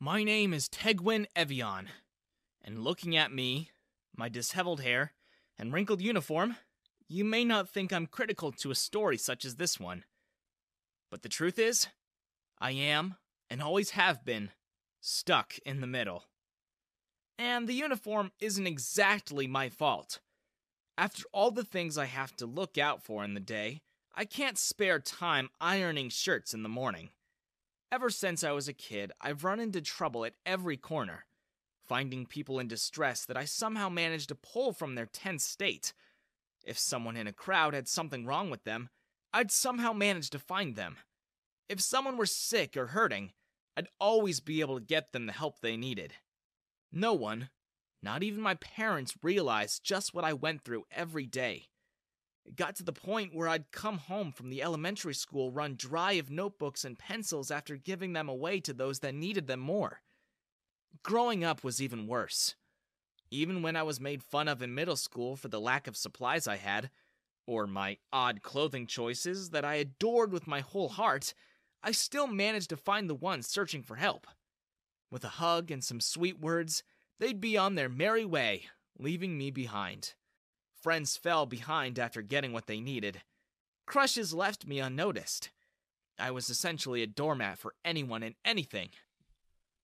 My name is Tegwin Evion. And looking at me, my disheveled hair, and wrinkled uniform, you may not think I'm critical to a story such as this one. But the truth is, I am, and always have been, stuck in the middle. And the uniform isn't exactly my fault. After all the things I have to look out for in the day, I can't spare time ironing shirts in the morning. Ever since I was a kid, I've run into trouble at every corner, finding people in distress that I somehow managed to pull from their tense state. If someone in a crowd had something wrong with them, I'd somehow manage to find them. If someone were sick or hurting, I'd always be able to get them the help they needed. No one, not even my parents, realized just what I went through every day. It got to the point where I'd come home from the elementary school run dry of notebooks and pencils after giving them away to those that needed them more. Growing up was even worse. Even when I was made fun of in middle school for the lack of supplies I had, or my odd clothing choices that I adored with my whole heart, I still managed to find the ones searching for help. With a hug and some sweet words, they'd be on their merry way, leaving me behind. Friends fell behind after getting what they needed. Crushes left me unnoticed. I was essentially a doormat for anyone and anything.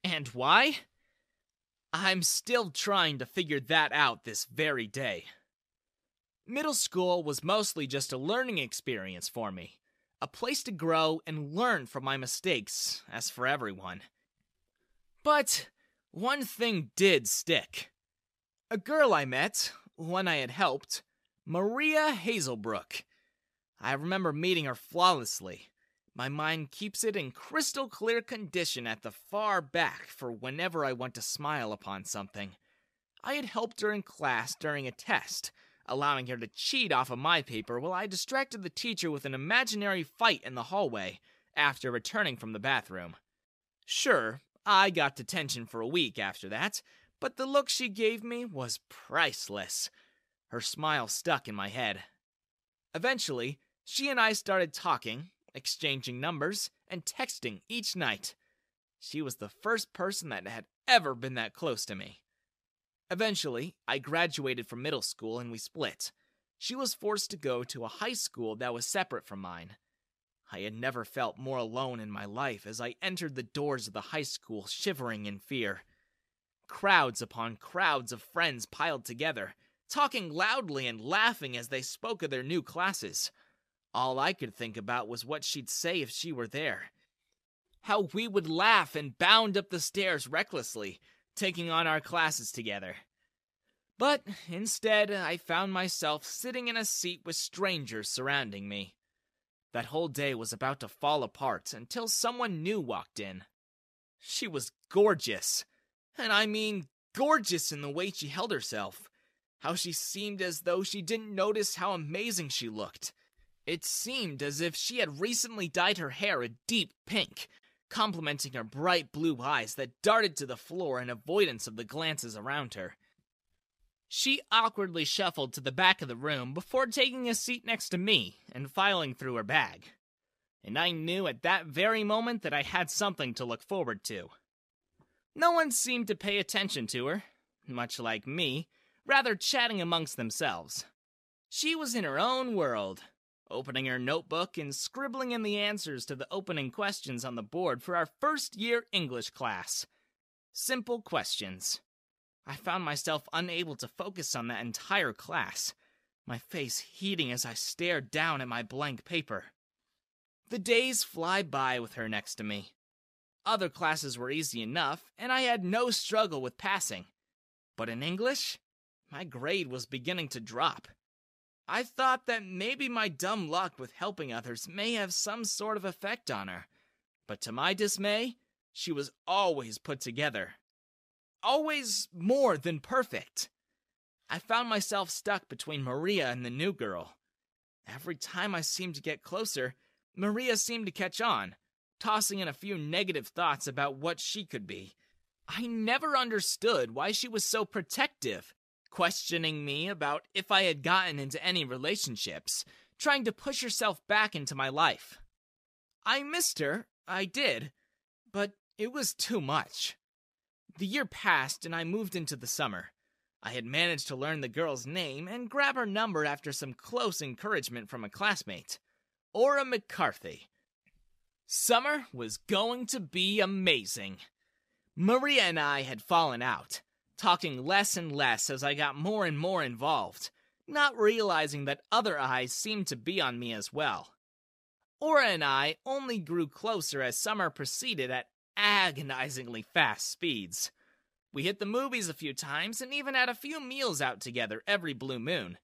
And why? I'm still trying to figure that out this very day. Middle school was mostly just a learning experience for me, a place to grow and learn from my mistakes, as for everyone. But one thing did stick. A girl I met, one I had helped, Maria Hazelbrooke. I remember meeting her flawlessly. My mind keeps it in crystal clear condition at the far back for whenever I want to smile upon something. I had helped her in class during a test, allowing her to cheat off of my paper while I distracted the teacher with an imaginary fight in the hallway after returning from the bathroom. Sure, I got detention for a week after that, but the look she gave me was priceless. Her smile stuck in my head. Eventually, she and I started talking, exchanging numbers, and texting each night. She was the first person that had ever been that close to me. Eventually, I graduated from middle school and we split. She was forced to go to a high school that was separate from mine. I had never felt more alone in my life as I entered the doors of the high school shivering in fear. Crowds upon crowds of friends piled together, talking loudly and laughing as they spoke of their new classes. All I could think about was what she'd say if she were there. How we would laugh and bound up the stairs recklessly, taking on our classes together. But instead, I found myself sitting in a seat with strangers surrounding me. That whole day was about to fall apart until someone new walked in. She was gorgeous. And I mean gorgeous in the way she held herself. How she seemed as though she didn't notice how amazing she looked. It seemed as if she had recently dyed her hair a deep pink, complementing her bright blue eyes that darted to the floor in avoidance of the glances around her. She awkwardly shuffled to the back of the room before taking a seat next to me and filing through her bag. And I knew at that very moment that I had something to look forward to. No one seemed to pay attention to her, much like me, rather chatting amongst themselves. She was in her own world, opening her notebook and scribbling in the answers to the opening questions on the board for our first-year English class. Simple questions. I found myself unable to focus on that entire class, my face heating as I stared down at my blank paper. The days fly by with her next to me. Other classes were easy enough, and I had no struggle with passing. But in English, my grade was beginning to drop. I thought that maybe my dumb luck with helping others may have some sort of effect on her. But to my dismay, she was always put together. Always more than perfect. I found myself stuck between Maria and the new girl. Every time I seemed to get closer, Maria seemed to catch on, tossing in a few negative thoughts about what she could be. I never understood why she was so protective, questioning me about if I had gotten into any relationships, trying to push herself back into my life. I missed her, I did, but it was too much. The year passed and I moved into the summer. I had managed to learn the girl's name and grab her number after some close encouragement from a classmate. Aura McCarthy. Summer was going to be amazing. Maria and I had fallen out, talking less and less as I got more and more involved, not realizing that other eyes seemed to be on me as well. Aura and I only grew closer as summer proceeded at agonizingly fast speeds. We hit the movies a few times and even had a few meals out together every blue moon.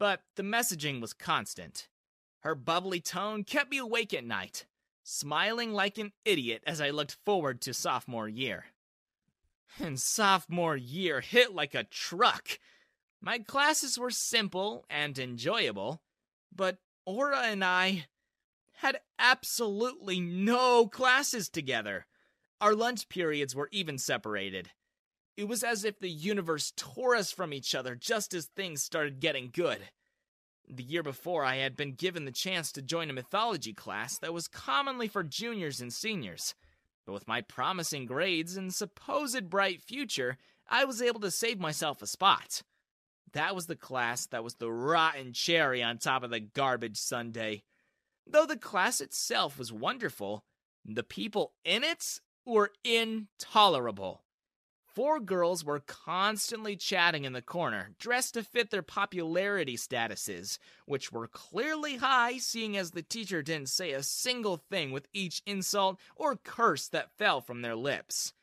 But the messaging was constant. Her bubbly tone kept me awake at night, smiling like an idiot as I looked forward to sophomore year. And sophomore year hit like a truck. My classes were simple and enjoyable, but Aura and I had absolutely no classes together. Our lunch periods were even separated. It was as if the universe tore us from each other just as things started getting good. The year before, I had been given the chance to join a mythology class that was commonly for juniors and seniors. But with my promising grades and supposed bright future, I was able to save myself a spot. That was the class that was the rotten cherry on top of the garbage sundae. Though the class itself was wonderful, the people in it were intolerable. 4 girls were constantly chatting in the corner, dressed to fit their popularity statuses, which were clearly high, seeing as the teacher didn't say a single thing with each insult or curse that fell from their lips.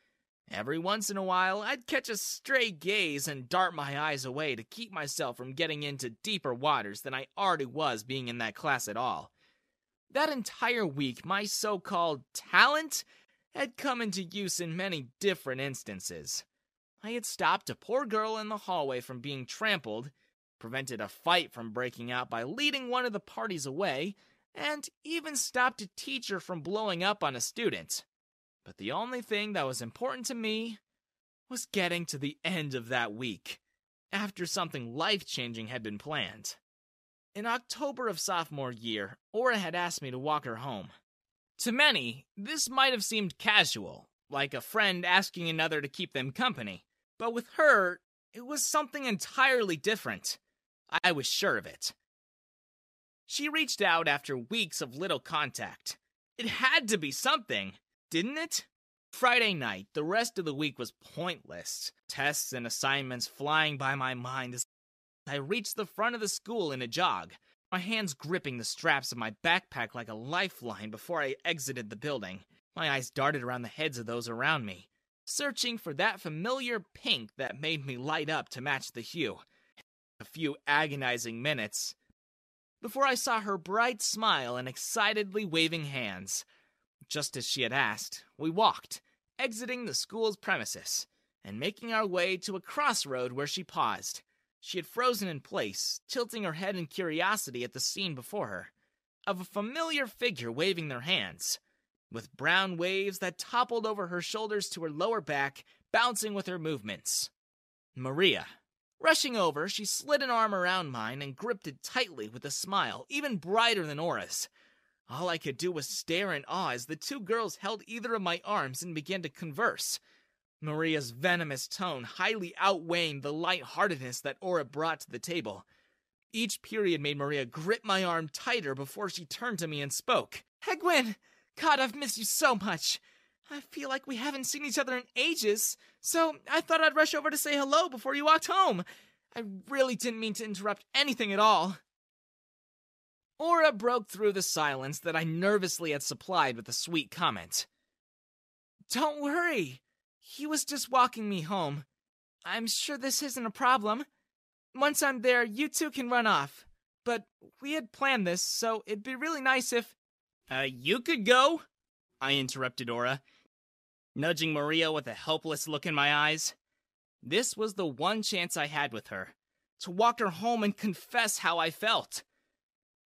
Every once in a while, I'd catch a stray gaze and dart my eyes away to keep myself from getting into deeper waters than I already was being in that class at all. That entire week, my so-called talent had come into use in many different instances. I had stopped a poor girl in the hallway from being trampled, prevented a fight from breaking out by leading one of the parties away, and even stopped a teacher from blowing up on a student. But the only thing that was important to me was getting to the end of that week, after something life-changing had been planned. In October of sophomore year, Aura had asked me to walk her home. To many, this might have seemed casual, like a friend asking another to keep them company. But with her, it was something entirely different. I was sure of it. She reached out after weeks of little contact. It had to be something, didn't it? Friday night, the rest of the week was pointless. Tests and assignments flying by my mind as I reached the front of the school in a jog, my hands gripping the straps of my backpack like a lifeline before I exited the building. My eyes darted around the heads of those around me, searching for that familiar pink that made me light up to match the hue. A few agonizing minutes before I saw her bright smile and excitedly waving hands. Just as she had asked, we walked, exiting the school's premises, and making our way to a crossroad where she paused. She had frozen in place, tilting her head in curiosity at the scene before her. of a familiar figure waving their hands, with brown waves that toppled over her shoulders to her lower back, bouncing with her movements. Maria. Rushing over, she slid an arm around mine and gripped it tightly with a smile, even brighter than Aura's. All I could do was stare in awe as the two girls held either of my arms and began to converse. Maria's venomous tone highly outweighing the lightheartedness that Aura brought to the table. Each period made Maria grip my arm tighter before she turned to me and spoke. "Hey, Gwen! God, I've missed you so much. I feel like we haven't seen each other in ages, so I thought I'd rush over to say hello before you walked home. I really didn't mean to interrupt anything at all." Aura broke through the silence that I nervously had supplied with a sweet comment. "Don't worry. He was just walking me home. I'm sure this isn't a problem. Once I'm there, you two can run off. But we had planned this, so it'd be really nice if—" You could go?" I interrupted Aura, nudging Maria with a helpless look in my eyes. This was the one chance I had with her, to walk her home and confess how I felt.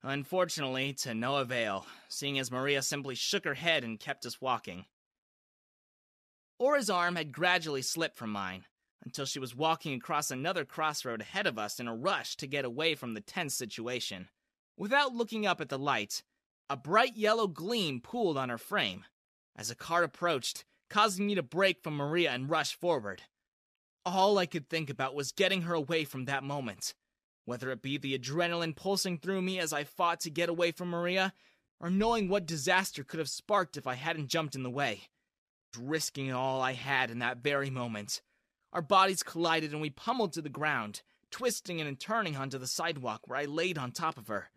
Unfortunately, to no avail, seeing as Maria simply shook her head and kept us walking. Aura's arm had gradually slipped from mine, until she was walking across another crossroad ahead of us in a rush to get away from the tense situation. Without looking up at the light, a bright yellow gleam pooled on her frame, as a car approached, causing me to break from Maria and rush forward. All I could think about was getting her away from that moment, whether it be the adrenaline pulsing through me as I fought to get away from Maria, or knowing what disaster could have sparked if I hadn't jumped in the way. Risking all I had in that very moment. Our bodies collided and we pummeled to the ground, twisting and turning onto the sidewalk where I laid on top of her.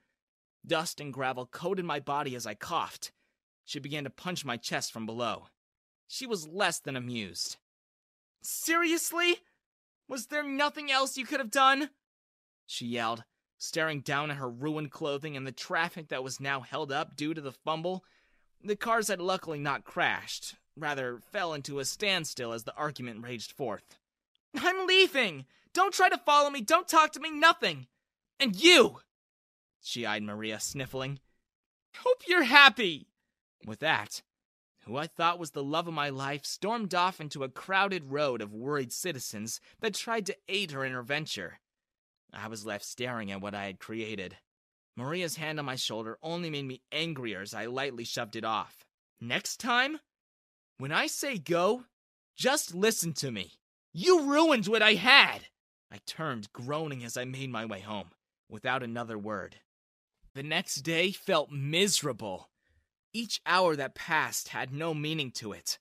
Dust and gravel coated my body as I coughed. She began to punch my chest from below. She was less than amused. "Seriously? Was there nothing else you could have done?" she yelled, staring down at her ruined clothing and the traffic that was now held up due to the fumble. The cars had luckily not crashed, rather fell into a standstill as the argument raged forth. "I'm leaving! Don't try to follow me! Don't talk to me! Nothing! And you!" she eyed Maria, sniffling. "Hope you're happy!" With that, who I thought was the love of my life stormed off into a crowded road of worried citizens that tried to aid her in her venture. I was left staring at what I had created. Maria's hand on my shoulder only made me angrier as I lightly shoved it off. "Next time, when I say go, just listen to me. You ruined what I had!" I turned, groaning as I made my way home, without another word. The next day felt miserable. Each hour that passed had no meaning to it.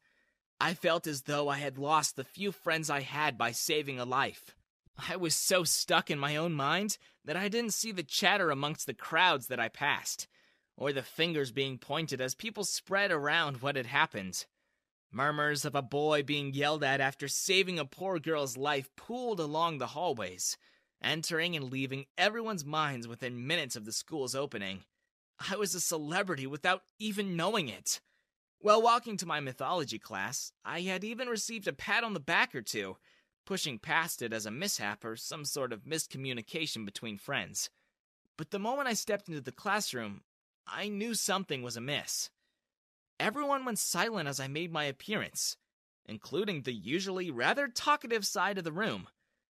I felt as though I had lost the few friends I had by saving a life. I was so stuck in my own mind that I didn't see the chatter amongst the crowds that I passed, or the fingers being pointed as people spread around what had happened. Murmurs of a boy being yelled at after saving a poor girl's life pooled along the hallways, entering and leaving everyone's minds within minutes of the school's opening. I was a celebrity without even knowing it. While walking to my mythology class, I had even received a pat on the back or two, pushing past it as a mishap or some sort of miscommunication between friends. But the moment I stepped into the classroom, I knew something was amiss. Everyone went silent as I made my appearance, including the usually rather talkative side of the room,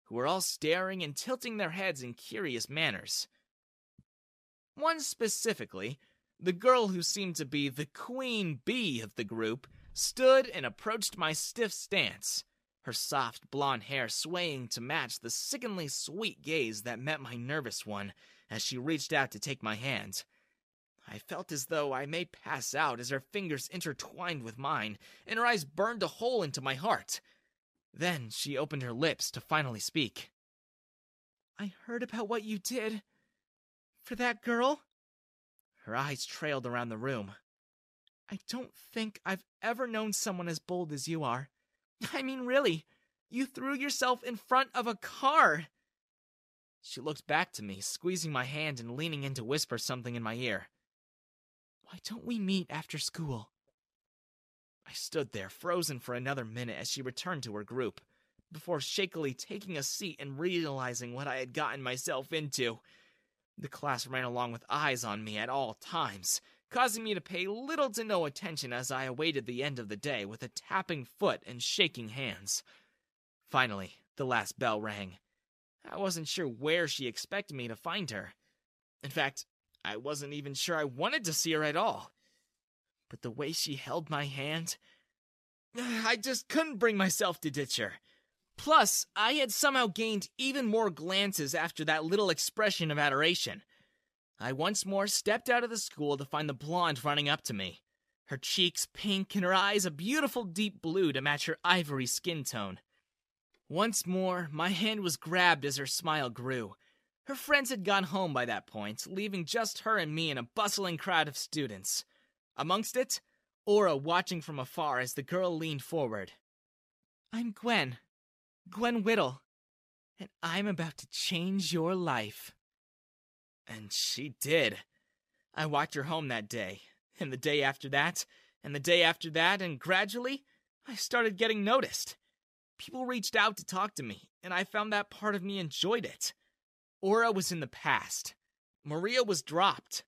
who were all staring and tilting their heads in curious manners. One specifically, the girl who seemed to be the queen bee of the group, stood and approached my stiff stance, her soft blonde hair swaying to match the sickeningly sweet gaze that met my nervous one as she reached out to take my hand. I felt as though I may pass out as her fingers intertwined with mine, and her eyes burned a hole into my heart. Then she opened her lips to finally speak. "I heard about what you did for that girl." Her eyes trailed around the room. "I don't think I've ever known someone as bold as you are. I mean, really, you threw yourself in front of a car." She looked back to me, squeezing my hand and leaning in to whisper something in my ear. "Why don't we meet after school?" I stood there, frozen for another minute as she returned to her group, before shakily taking a seat and realizing what I had gotten myself into. The class ran along with eyes on me at all times, causing me to pay little to no attention as I awaited the end of the day with a tapping foot and shaking hands. Finally, the last bell rang. I wasn't sure where she expected me to find her. In fact, I wasn't even sure I wanted to see her at all. But the way she held my hand, I just couldn't bring myself to ditch her. Plus, I had somehow gained even more glances after that little expression of adoration. I once more stepped out of the school to find the blonde running up to me, her cheeks pink and her eyes a beautiful deep blue to match her ivory skin tone. Once more, my hand was grabbed as her smile grew. Her friends had gone home by that point, leaving just her and me in a bustling crowd of students. Amongst it, Aura watching from afar as the girl leaned forward. "I'm Gwen. Gwen Whittle, and I'm about to change your life." And she did. I walked her home that day, and the day after that, and the day after that, and gradually, I started getting noticed. People reached out to talk to me, and I found that part of me enjoyed it. Aura was in the past. Maria was dropped.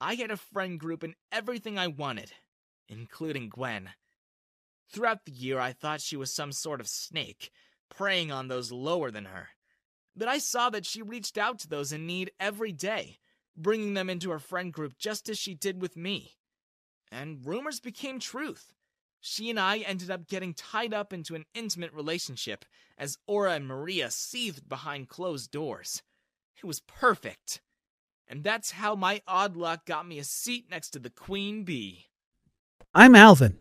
I had a friend group and everything I wanted, including Gwen. Throughout the year, I thought she was some sort of snake, preying on those lower than her. But I saw that she reached out to those in need every day, bringing them into her friend group just as she did with me. And rumors became truth. She and I ended up getting tied up into an intimate relationship as Aura and Maria seethed behind closed doors. It was perfect. And that's how my odd luck got me a seat next to the Queen Bee. I'm Alvin.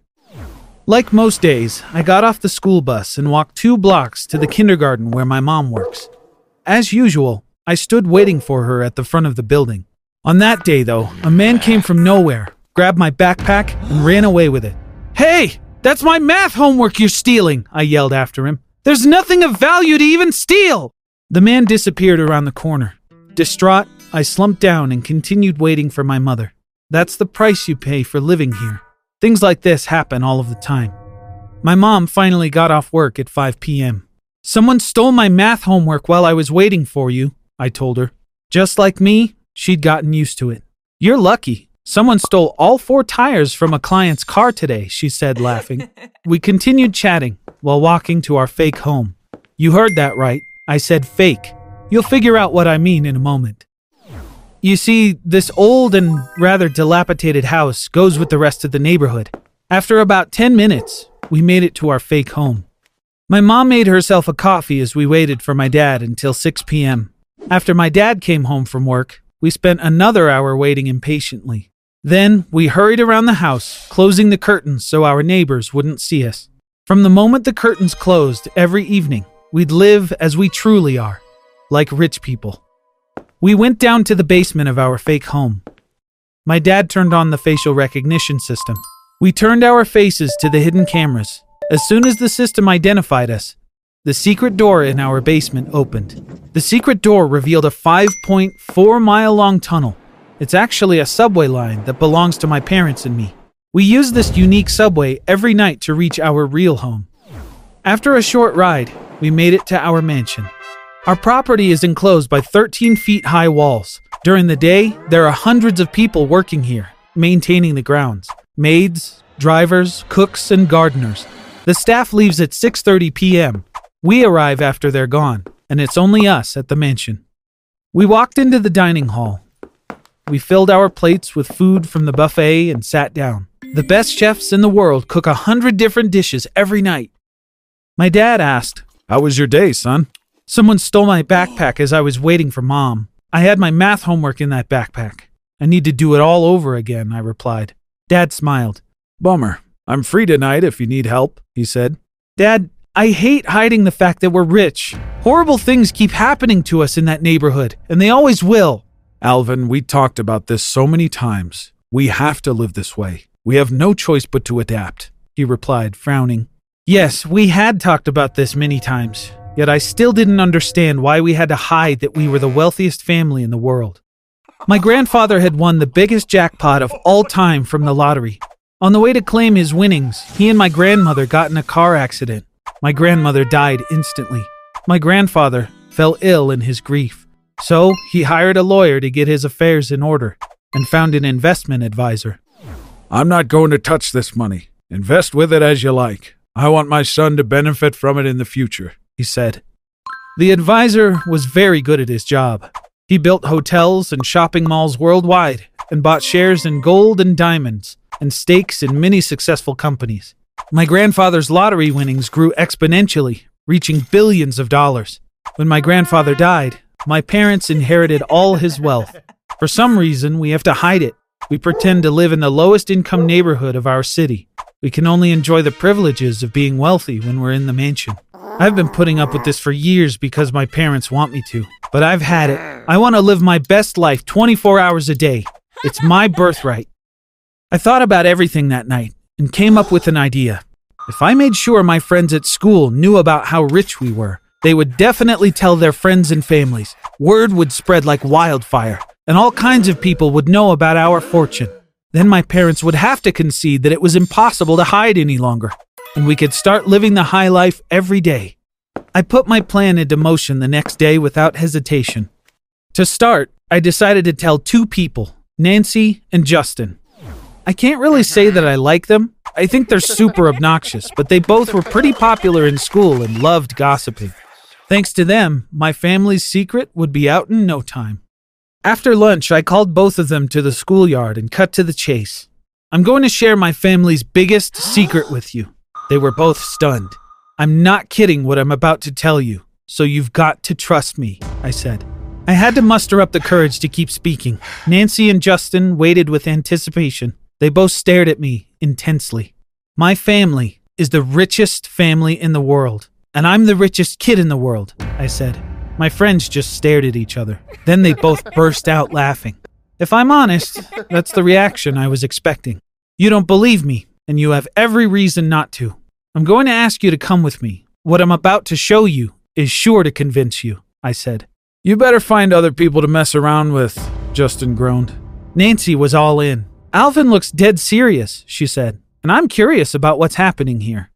Like most days, I got off the school bus and walked 2 blocks to the kindergarten where my mom works. As usual, I stood waiting for her at the front of the building. On that day, though, a man came from nowhere, grabbed my backpack, and ran away with it. "Hey, that's my math homework you're stealing!" I yelled after him. "There's nothing of value to even steal!" The man disappeared around the corner. Distraught, I slumped down and continued waiting for my mother. That's the price you pay for living here. Things like this happen all of the time. My mom finally got off work at 5 p.m. "Someone stole my math homework while I was waiting for you," I told her. Just like me, she'd gotten used to it. "You're lucky. Someone stole all 4 tires from a client's car today," she said, laughing. We continued chatting while walking to our fake home. You heard that right. I said fake. You'll figure out what I mean in a moment. You see, this old and rather dilapidated house goes with the rest of the neighborhood. After about 10 minutes, we made it to our fake home. My mom made herself a coffee as we waited for my dad until 6 p.m. After my dad came home from work, we spent another hour waiting impatiently. Then we hurried around the house, closing the curtains so our neighbors wouldn't see us. From the moment the curtains closed every evening, we'd live as we truly are, like rich people. We went down to the basement of our fake home. My dad turned on the facial recognition system. We turned our faces to the hidden cameras. As soon as the system identified us, the secret door in our basement opened. The secret door revealed a 5.4 mile long tunnel. It's actually a subway line that belongs to my parents and me. We use this unique subway every night to reach our real home. After a short ride, we made it to our mansion. Our property is enclosed by 13 feet high walls. During the day, there are hundreds of people working here, maintaining the grounds. Maids, drivers, cooks, and gardeners. The staff leaves at 6:30 p.m. We arrive after they're gone, and it's only us at the mansion. We walked into the dining hall. We filled our plates with food from the buffet and sat down. The best chefs in the world cook 100 different dishes every night. My dad asked, "How was your day, son?" "Someone stole my backpack as I was waiting for Mom. I had my math homework in that backpack. I need to do it all over again," I replied. Dad smiled. "Bummer. I'm free tonight if you need help," he said. "Dad, I hate hiding the fact that we're rich. Horrible things keep happening to us in that neighborhood, and they always will." "Alvin, we talked about this so many times. We have to live this way. We have no choice but to adapt," he replied, frowning. Yes, we had talked about this many times. Yet I still didn't understand why we had to hide that we were the wealthiest family in the world. My grandfather had won the biggest jackpot of all time from the lottery. On the way to claim his winnings, he and my grandmother got in a car accident. My grandmother died instantly. My grandfather fell ill in his grief. So he hired a lawyer to get his affairs in order and found an investment advisor. I'm not going to touch this money. Invest with it as you like. I want my son to benefit from it in the future, he said. The advisor was very good at his job. He built hotels and shopping malls worldwide and bought shares in gold and diamonds and stakes in many successful companies. My grandfather's lottery winnings grew exponentially, reaching billions of dollars. When my grandfather died, my parents inherited all his wealth. For some reason, we have to hide it. We pretend to live in the lowest income neighborhood of our city. We can only enjoy the privileges of being wealthy when we're in the mansion. I've been putting up with this for years because my parents want me to, but I've had it. I want to live my best life 24 hours a day. It's my birthright. I thought about everything that night and came up with an idea. If I made sure my friends at school knew about how rich we were, they would definitely tell their friends and families. Word would spread like wildfire, and all kinds of people would know about our fortune. Then my parents would have to concede that it was impossible to hide any longer, and we could start living the high life every day. I put my plan into motion the next day without hesitation. To start, I decided to tell two people, Nancy and Justin. I can't really say that I like them. I think they're super obnoxious, but they both were pretty popular in school and loved gossiping. Thanks to them, my family's secret would be out in no time. After lunch, I called both of them to the schoolyard and cut to the chase. I'm going to share my family's biggest secret with you. They were both stunned. I'm not kidding what I'm about to tell you, so you've got to trust me, I said. I had to muster up the courage to keep speaking. Nancy and Justin waited with anticipation. They both stared at me intensely. My family is the richest family in the world, and I'm the richest kid in the world, I said. My friends just stared at each other. Then they both burst out laughing. If I'm honest, that's the reaction I was expecting. You don't believe me, and you have every reason not to. I'm going to ask you to come with me. What I'm about to show you is sure to convince you, I said. You better find other people to mess around with, Justin groaned. Nancy was all in. Alvin looks dead serious, she said, and I'm curious about what's happening here.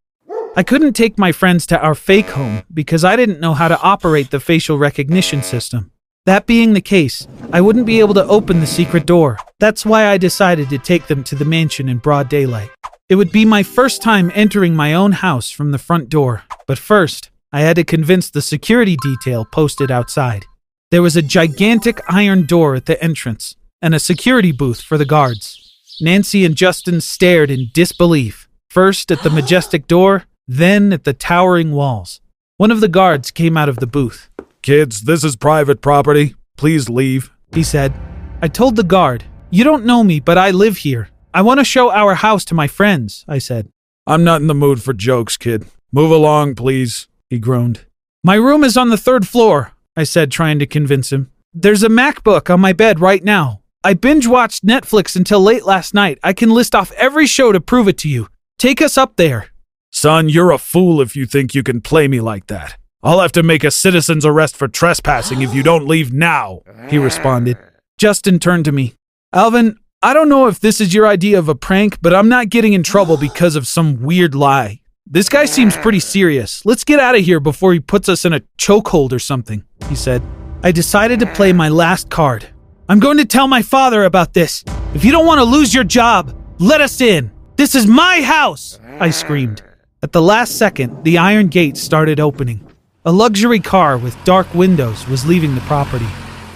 I couldn't take my friends to our fake home because I didn't know how to operate the facial recognition system. That being the case, I wouldn't be able to open the secret door. That's why I decided to take them to the mansion in broad daylight. It would be my first time entering my own house from the front door, but first, I had to convince the security detail posted outside. There was a gigantic iron door at the entrance and a security booth for the guards. Nancy and Justin stared in disbelief, first at the majestic door, then at the towering walls. One of the guards came out of the booth. Kids, this is private property. Please leave, he said. I told the guard, you don't know me, but I live here. I want to show our house to my friends, I said. I'm not in the mood for jokes, kid. Move along, please, he groaned. My room is on the third floor, I said, trying to convince him. There's a MacBook on my bed right now. I binge-watched Netflix until late last night. I can list off every show to prove it to you. Take us up there. Son, you're a fool if you think you can play me like that. I'll have to make a citizen's arrest for trespassing if you don't leave now, he responded. Justin turned to me. Alvin, I don't know if this is your idea of a prank, but I'm not getting in trouble because of some weird lie. This guy seems pretty serious. Let's get out of here before he puts us in a chokehold or something, he said. I decided to play my last card. I'm going to tell my father about this. If you don't want to lose your job, let us in. This is my house, I screamed. At the last second, the iron gate started opening. A luxury car with dark windows was leaving the property.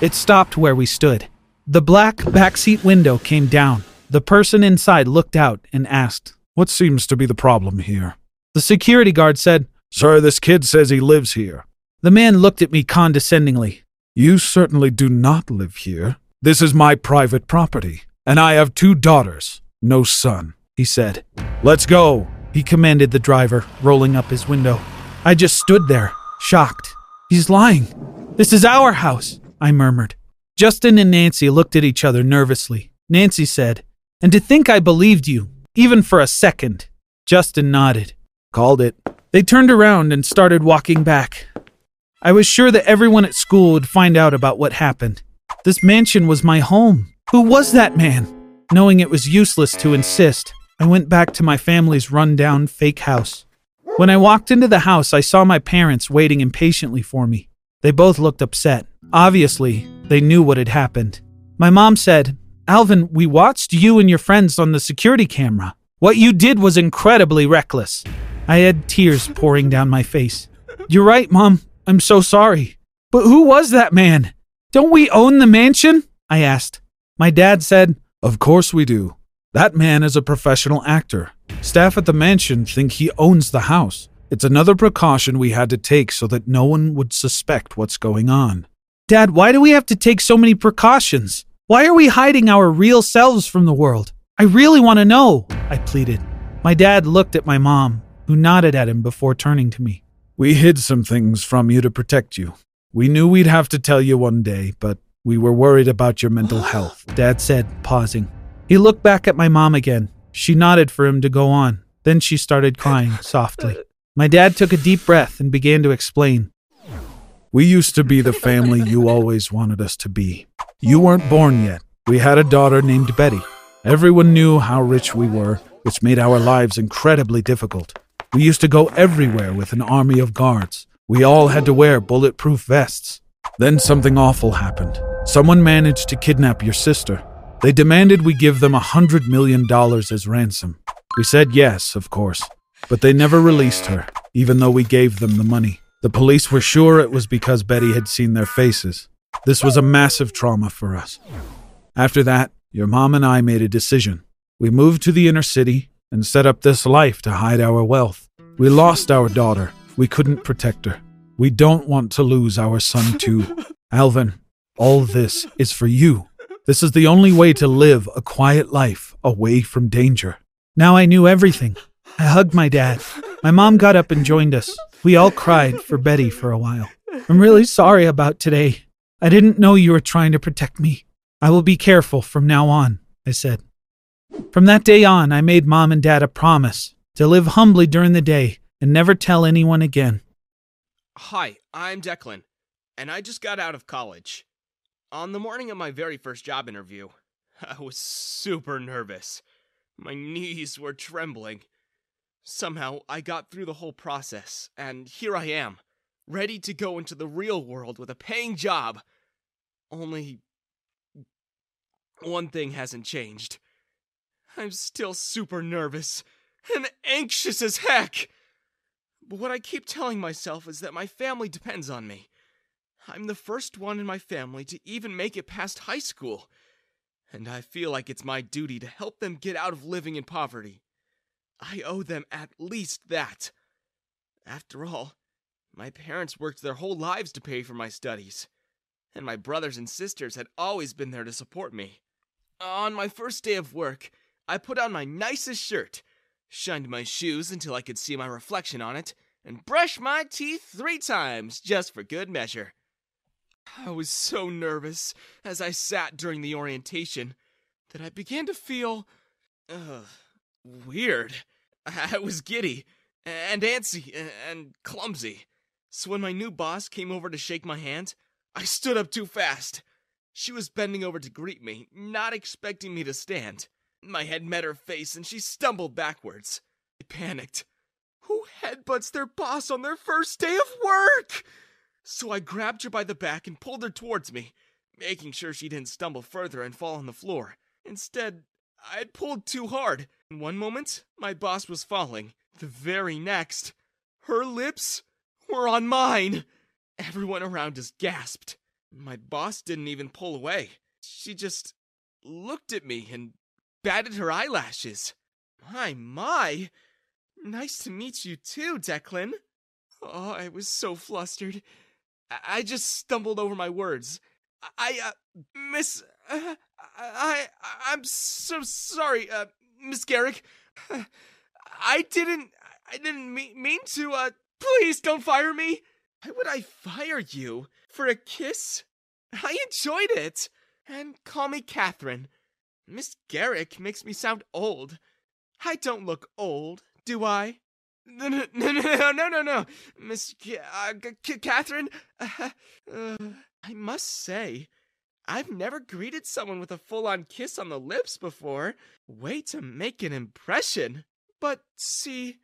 It stopped where we stood. The black backseat window came down. The person inside looked out and asked, What seems to be the problem here? The security guard said, Sir, this kid says he lives here. The man looked at me condescendingly. You certainly do not live here. This is my private property, and I have two daughters, no son, he said. Let's go, he commanded the driver, rolling up his window. I just stood there, shocked. He's lying. This is our house, I murmured. Justin and Nancy looked at each other nervously. Nancy said, And to think I believed you, even for a second. Justin nodded. Called it. They turned around and started walking back. I was sure that everyone at school would find out about what happened. This mansion was my home. Who was that man? Knowing it was useless to insist, I went back to my family's run-down fake house. When I walked into the house, I saw my parents waiting impatiently for me. They both looked upset. Obviously, they knew what had happened. My mom said, "Alvin, we watched you and your friends on the security camera. What you did was incredibly reckless." I had tears pouring down my face. "You're right, Mom. I'm so sorry. But who was that man? Don't we own the mansion?" I asked. My dad said, "Of course we do. That man is a professional actor. Staff at the mansion think he owns the house. It's another precaution we had to take so that no one would suspect what's going on." Dad, why do we have to take so many precautions? Why are we hiding our real selves from the world? I really want to know, I pleaded. My dad looked at my mom, who nodded at him before turning to me. "We hid some things from you to protect you. We knew we'd have to tell you one day, but we were worried about your mental health," Dad said, pausing. He looked back at my mom again. She nodded for him to go on. Then she started crying softly. My dad took a deep breath and began to explain. "We used to be the family you always wanted us to be. You weren't born yet. We had a daughter named Betty. Everyone knew how rich we were, which made our lives incredibly difficult. We used to go everywhere with an army of guards. We all had to wear bulletproof vests. Then something awful happened. Someone managed to kidnap your sister. They demanded we give them $100 million as ransom. We said yes, of course, but they never released her, even though we gave them the money. The police were sure it was because Betty had seen their faces. This was a massive trauma for us. After that, your mom and I made a decision. We moved to the inner city and set up this life to hide our wealth. We lost our daughter. We couldn't protect her. We don't want to lose our son too. Alvin, all this is for you. This is the only way to live a quiet life away from danger." Now I knew everything. I hugged my dad. My mom got up and joined us. We all cried for Betty for a while. "I'm really sorry about today. I didn't know you were trying to protect me. I will be careful from now on," I said. From that day on, I made Mom and Dad a promise to live humbly during the day and never tell anyone again. Hi, I'm Declan, and I just got out of college. On the morning of my very first job interview, I was super nervous. My knees were trembling. Somehow, I got through the whole process, and here I am, ready to go into the real world with a paying job. Only, one thing hasn't changed. I'm still super nervous, and anxious as heck. But what I keep telling myself is that my family depends on me. I'm the first one in my family to even make it past high school, and I feel like it's my duty to help them get out of living in poverty. I owe them at least that. After all, my parents worked their whole lives to pay for my studies, and my brothers and sisters had always been there to support me. On my first day of work, I put on my nicest shirt, shined my shoes until I could see my reflection on it, and brushed my teeth 3 times just for good measure. I was so nervous as I sat during the orientation that I began to feel weird. I was giddy, and antsy, and clumsy. So when my new boss came over to shake my hand, I stood up too fast. She was bending over to greet me, not expecting me to stand. My head met her face, and she stumbled backwards. I panicked. Who headbutts their boss on their first day of work? So I grabbed her by the back and pulled her towards me, making sure she didn't stumble further and fall on the floor. Instead, I had pulled too hard. In one moment, my boss was falling. The very next, her lips were on mine. Everyone around us gasped. My boss didn't even pull away. She just looked at me and batted her eyelashes. My. Nice to meet you too, Declan. Oh, I was so flustered. I just stumbled over my words. I'm so sorry, Miss Garrick. I didn't mean to, please don't fire me. Why would I fire you? For a kiss? I enjoyed it. And call me Catherine. Miss Garrick makes me sound old. I don't look old, do I? No. Miss Catherine, I must say, I've never greeted someone with a full-on kiss on the lips before. Way to make an impression. But see,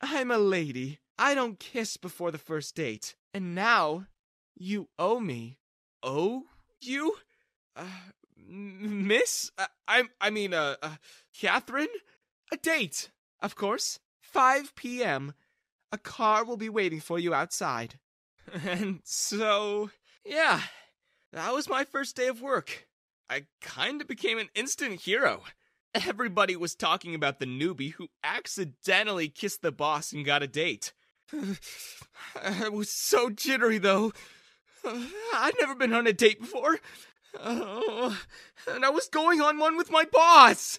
I'm a lady. I don't kiss before the first date. And now, you owe me. owe you? Miss? Catherine? A date, of course. 5 p.m. A car will be waiting for you outside. And so, yeah, that was my first day of work. I kinda became an instant hero. Everybody was talking about the newbie who accidentally kissed the boss and got a date. I was so jittery, though. I'd never been on a date before. And I was going on one with my boss!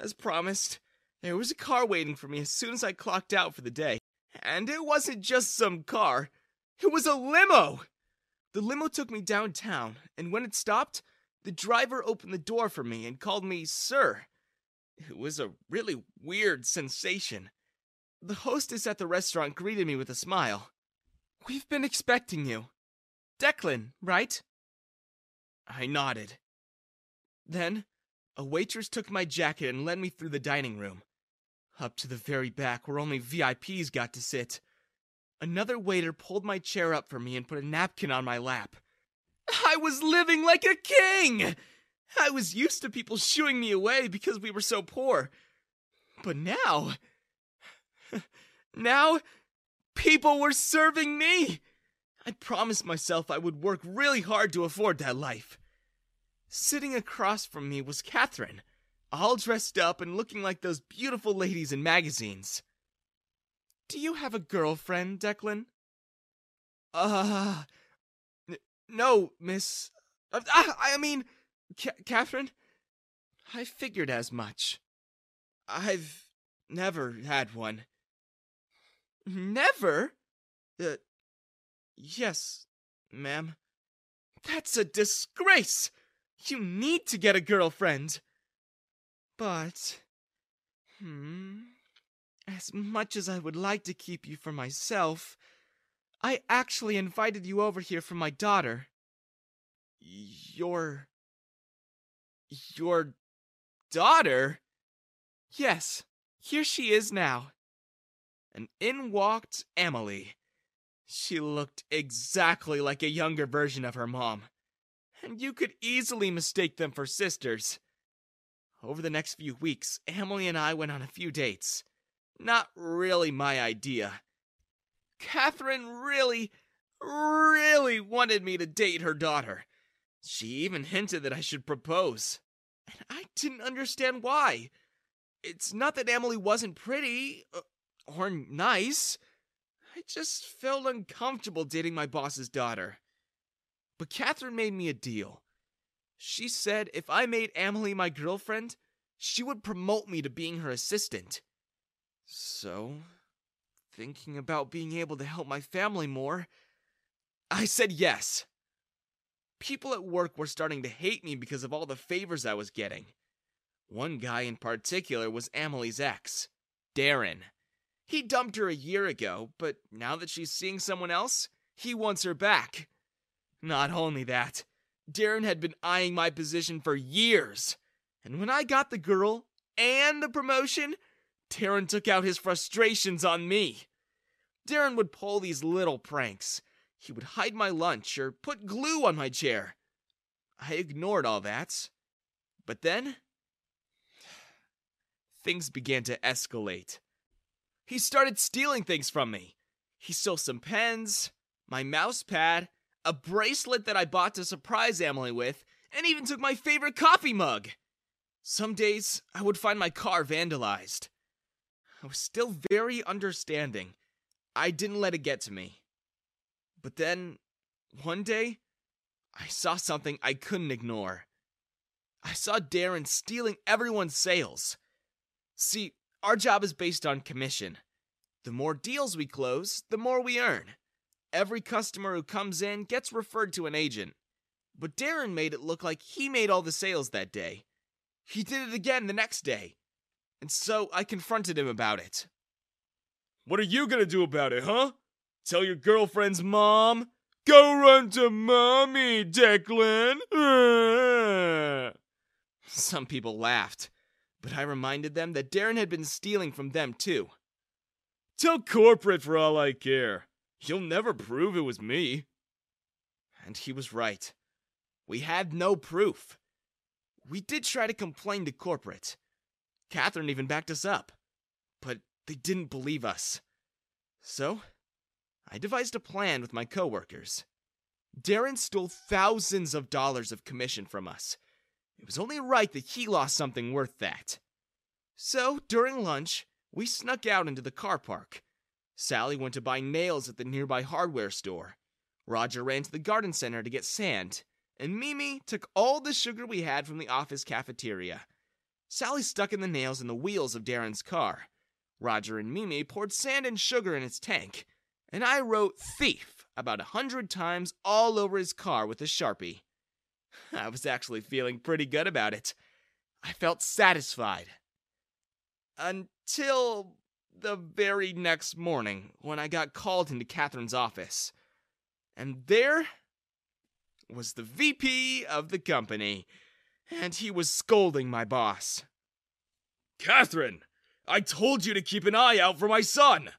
As promised, there was a car waiting for me as soon as I clocked out for the day. And it wasn't just some car. It was a limo! The limo took me downtown, and when it stopped, the driver opened the door for me and called me sir. It was a really weird sensation. The hostess at the restaurant greeted me with a smile. "We've been expecting you. Declan, right?" I nodded. Then, a waitress took my jacket and led me through the dining room, up to the very back where only VIPs got to sit. Another waiter pulled my chair up for me and put a napkin on my lap. I was living like a king! I was used to people shooing me away because we were so poor. But now, people were serving me! I promised myself I would work really hard to afford that life. Sitting across from me was Catherine, all dressed up and looking like those beautiful ladies in magazines. "Do you have a girlfriend, Declan?" No, miss. Catherine? I figured as much. I've never had one. Never? Yes, ma'am. That's a disgrace! You need to get a girlfriend! But, as much as I would like to keep you for myself, I actually invited you over here for my daughter. Your daughter? Yes, here she is now. And in walked Emily. She looked exactly like a younger version of her mom, and you could easily mistake them for sisters. Over the next few weeks, Emily and I went on a few dates. Not really my idea. Catherine really, really wanted me to date her daughter. She even hinted that I should propose. And I didn't understand why. It's not that Emily wasn't pretty, or nice. I just felt uncomfortable dating my boss's daughter. But Catherine made me a deal. She said if I made Emily my girlfriend, she would promote me to being her assistant. So, thinking about being able to help my family more, I said yes. People at work were starting to hate me because of all the favors I was getting. One guy in particular was Emily's ex, Darren. He dumped her a year ago, but now that she's seeing someone else, he wants her back. Not only that, Darren had been eyeing my position for years. And when I got the girl and the promotion, Darren took out his frustrations on me. Darren would pull these little pranks. He would hide my lunch or put glue on my chair. I ignored all that. But then, things began to escalate. He started stealing things from me. He stole some pens, my mouse pad, a bracelet that I bought to surprise Emily with, and even took my favorite coffee mug. Some days, I would find my car vandalized. I was still very understanding. I didn't let it get to me. But then, one day, I saw something I couldn't ignore. I saw Darren stealing everyone's sales. See, our job is based on commission. The more deals we close, the more we earn. Every customer who comes in gets referred to an agent. But Darren made it look like he made all the sales that day. He did it again the next day. And so I confronted him about it. "What are you gonna do about it, huh? Tell your girlfriend's mom? Go run to mommy, Declan!" Some people laughed, but I reminded them that Darren had been stealing from them too. "Tell corporate for all I care. You'll never prove it was me." and he was right. We had no proof. We did try to complain to corporate. Catherine even backed us up. But they didn't believe us. So, I devised a plan with my coworkers. Darren stole thousands of dollars of commission from us. It was only right that he lost something worth that. So, during lunch, we snuck out into the car park. Sally went to buy nails at the nearby hardware store. Roger ran to the garden center to get sand. And Mimi took all the sugar we had from the office cafeteria. Sally stuck in the nails in the wheels of Darren's car. Roger and Mimi poured sand and sugar in its tank. And I wrote thief about 100 times all over his car with a Sharpie. I was actually feeling pretty good about it. I felt satisfied. Until the very next morning when I got called into Catherine's office. And there was the VP of the company, and he was scolding my boss. Catherine, I told you to keep an eye out for my son.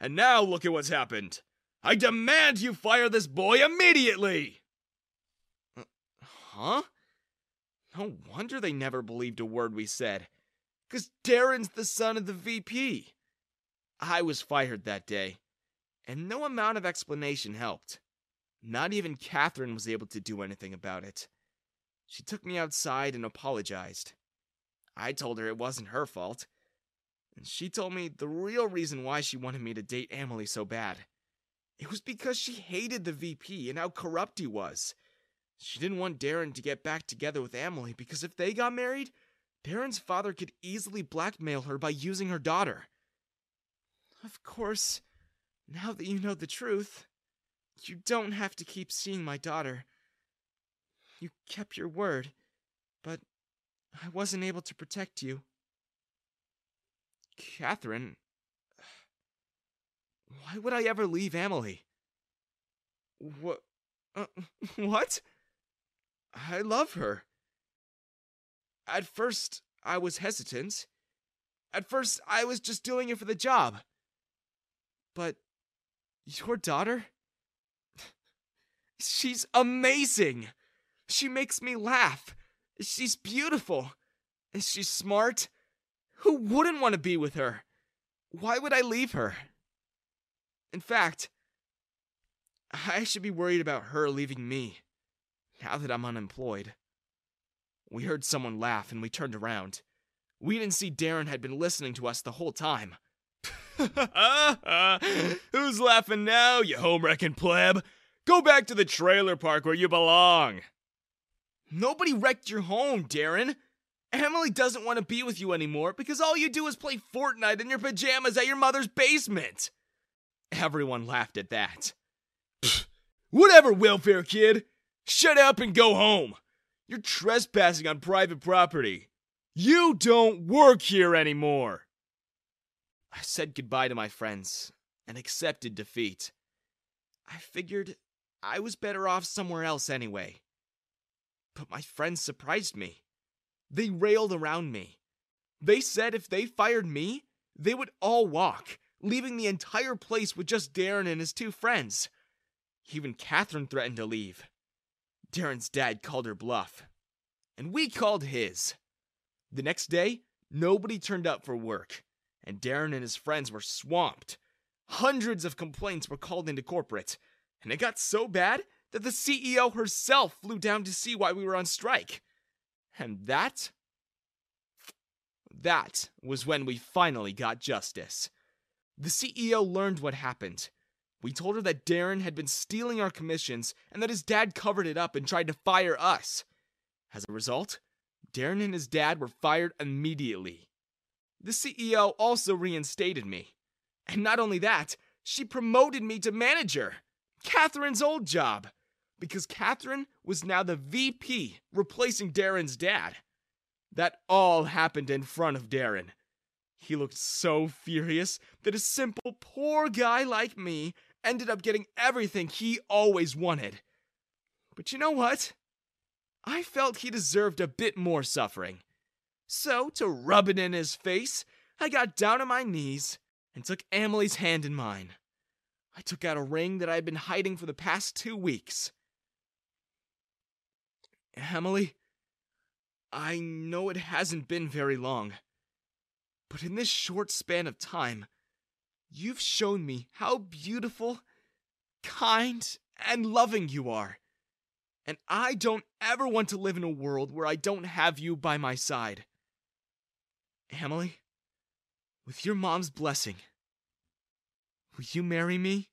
And now look at what's happened. I demand you fire this boy immediately! Huh? No wonder they never believed a word we said. 'Cause Darren's the son of the VP. I was fired that day, and no amount of explanation helped. Not even Catherine was able to do anything about it. She took me outside and apologized. I told her it wasn't her fault. And she told me the real reason why she wanted me to date Emily so bad. It was because she hated the VP and how corrupt he was. She didn't want Darren to get back together with Emily because if they got married, Darren's father could easily blackmail her by using her daughter. Of course, now that you know the truth, you don't have to keep seeing my daughter. You kept your word, but I wasn't able to protect you. Catherine, why would I ever leave Emily? What? I love her. At first, I was hesitant. At first, I was just doing it for the job. But your daughter? She's amazing. She makes me laugh. She's beautiful. And she's smart. Who wouldn't want to be with her? Why would I leave her? In fact, I should be worried about her leaving me, now that I'm unemployed. We heard someone laugh and we turned around. We didn't see Darren had been listening to us the whole time. Who's laughing now, you home-wrecking pleb? Go back to the trailer park where you belong. Nobody wrecked your home, Darren. Emily doesn't want to be with you anymore because all you do is play Fortnite in your pajamas at your mother's basement. Everyone laughed at that. Whatever, welfare kid. Shut up and go home. You're trespassing on private property. You don't work here anymore. I said goodbye to my friends and accepted defeat. I figured I was better off somewhere else anyway. But my friends surprised me. They railed around me. They said if they fired me, they would all walk, leaving the entire place with just Darren and his two friends. Even Catherine threatened to leave. Darren's dad called her bluff, and we called his. The next day, nobody turned up for work, and Darren and his friends were swamped. Hundreds of complaints were called into corporate, and it got so bad that the CEO herself flew down to see why we were on strike. And that was when we finally got justice. The CEO learned what happened. We told her that Darren had been stealing our commissions and that his dad covered it up and tried to fire us. As a result, Darren and his dad were fired immediately. The CEO also reinstated me. And not only that, she promoted me to manager, Catherine's old job, because Catherine was now the VP, replacing Darren's dad. That all happened in front of Darren. He looked so furious that a simple poor guy like me ended up getting everything he always wanted. But you know what? I felt he deserved a bit more suffering. So, to rub it in his face, I got down on my knees and took Emily's hand in mine. I took out a ring that I had been hiding for the past 2 weeks. Emily, I know it hasn't been very long, but in this short span of time, you've shown me how beautiful, kind, and loving you are. And I don't ever want to live in a world where I don't have you by my side. Emily, with your mom's blessing, will you marry me?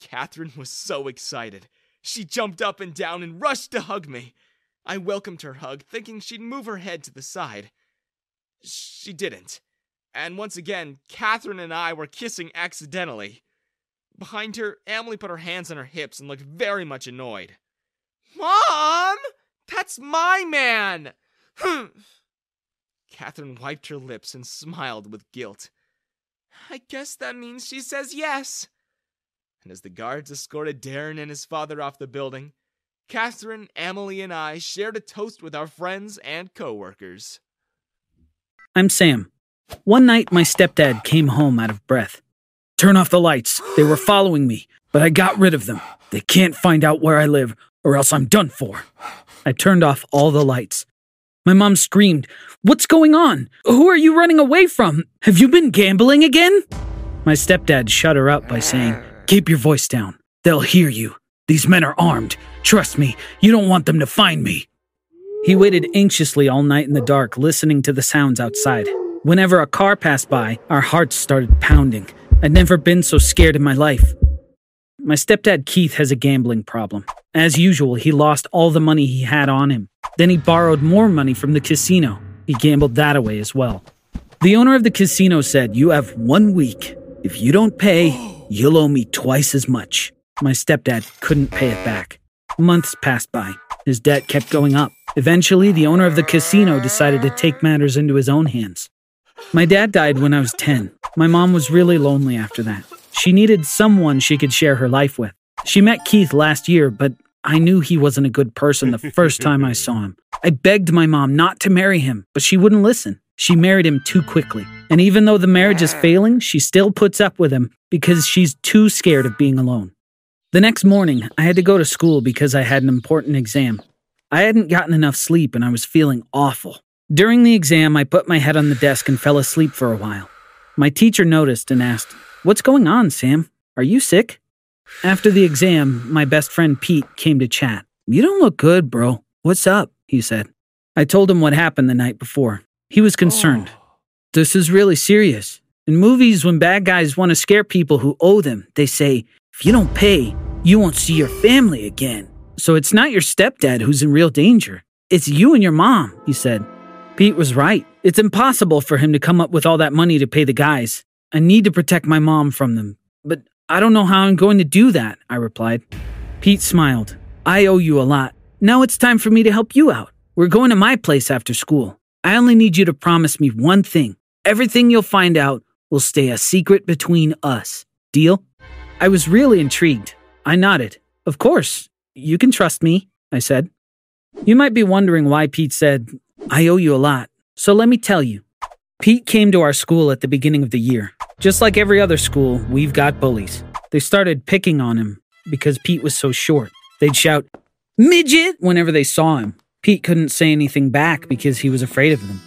Catherine was so excited. She jumped up and down and rushed to hug me. I welcomed her hug, thinking she'd move her head to the side. She didn't. And once again, Catherine and I were kissing accidentally. Behind her, Emily put her hands on her hips and looked very much annoyed. Mom! That's my man! Catherine wiped her lips and smiled with guilt. I guess that means she says yes. And as the guards escorted Darren and his father off the building, Catherine, Emily, and I shared a toast with our friends and co-workers. I'm Sam. One night, my stepdad came home out of breath. Turn off the lights. They were following me, but I got rid of them. They can't find out where I live, or else I'm done for. I turned off all the lights. My mom screamed, What's going on? Who are you running away from? Have you been gambling again? My stepdad shut her up by saying, Keep your voice down. They'll hear you. These men are armed. Trust me, you don't want them to find me. He waited anxiously all night in the dark, listening to the sounds outside. Whenever a car passed by, our hearts started pounding. I'd never been so scared in my life. My stepdad Keith has a gambling problem. As usual, he lost all the money he had on him. Then he borrowed more money from the casino. He gambled that away as well. The owner of the casino said, You have 1 week. If you don't pay, you'll owe me twice as much. My stepdad couldn't pay it back. Months passed by. His debt kept going up. Eventually, the owner of the casino decided to take matters into his own hands. My dad died when I was 10. My mom was really lonely after that. She needed someone she could share her life with. She met Keith last year, but I knew he wasn't a good person the first time I saw him. I begged my mom not to marry him, but she wouldn't listen. She married him too quickly. And even though the marriage is failing, she still puts up with him because she's too scared of being alone. The next morning, I had to go to school because I had an important exam. I hadn't gotten enough sleep and I was feeling awful. During the exam, I put my head on the desk and fell asleep for a while. My teacher noticed and asked, What's going on, Sam? Are you sick? After the exam, my best friend Pete came to chat. You don't look good, bro. What's up? He said. I told him what happened the night before. He was concerned. This is really serious. In movies, when bad guys want to scare people who owe them, they say, If you don't pay, you won't see your family again. So it's not your stepdad who's in real danger. It's you and your mom, he said. Pete was right. It's impossible for him to come up with all that money to pay the guys. I need to protect my mom from them. But I don't know how I'm going to do that, I replied. Pete smiled. I owe you a lot. Now it's time for me to help you out. We're going to my place after school. I only need you to promise me one thing. Everything you'll find out will stay a secret between us. Deal? I was really intrigued. I nodded. Of course. You can trust me, I said. You might be wondering why Pete said, I owe you a lot, so let me tell you. Pete came to our school at the beginning of the year. Just like every other school, we've got bullies. They started picking on him because Pete was so short. They'd shout, Midget, whenever they saw him. Pete couldn't say anything back because he was afraid of them.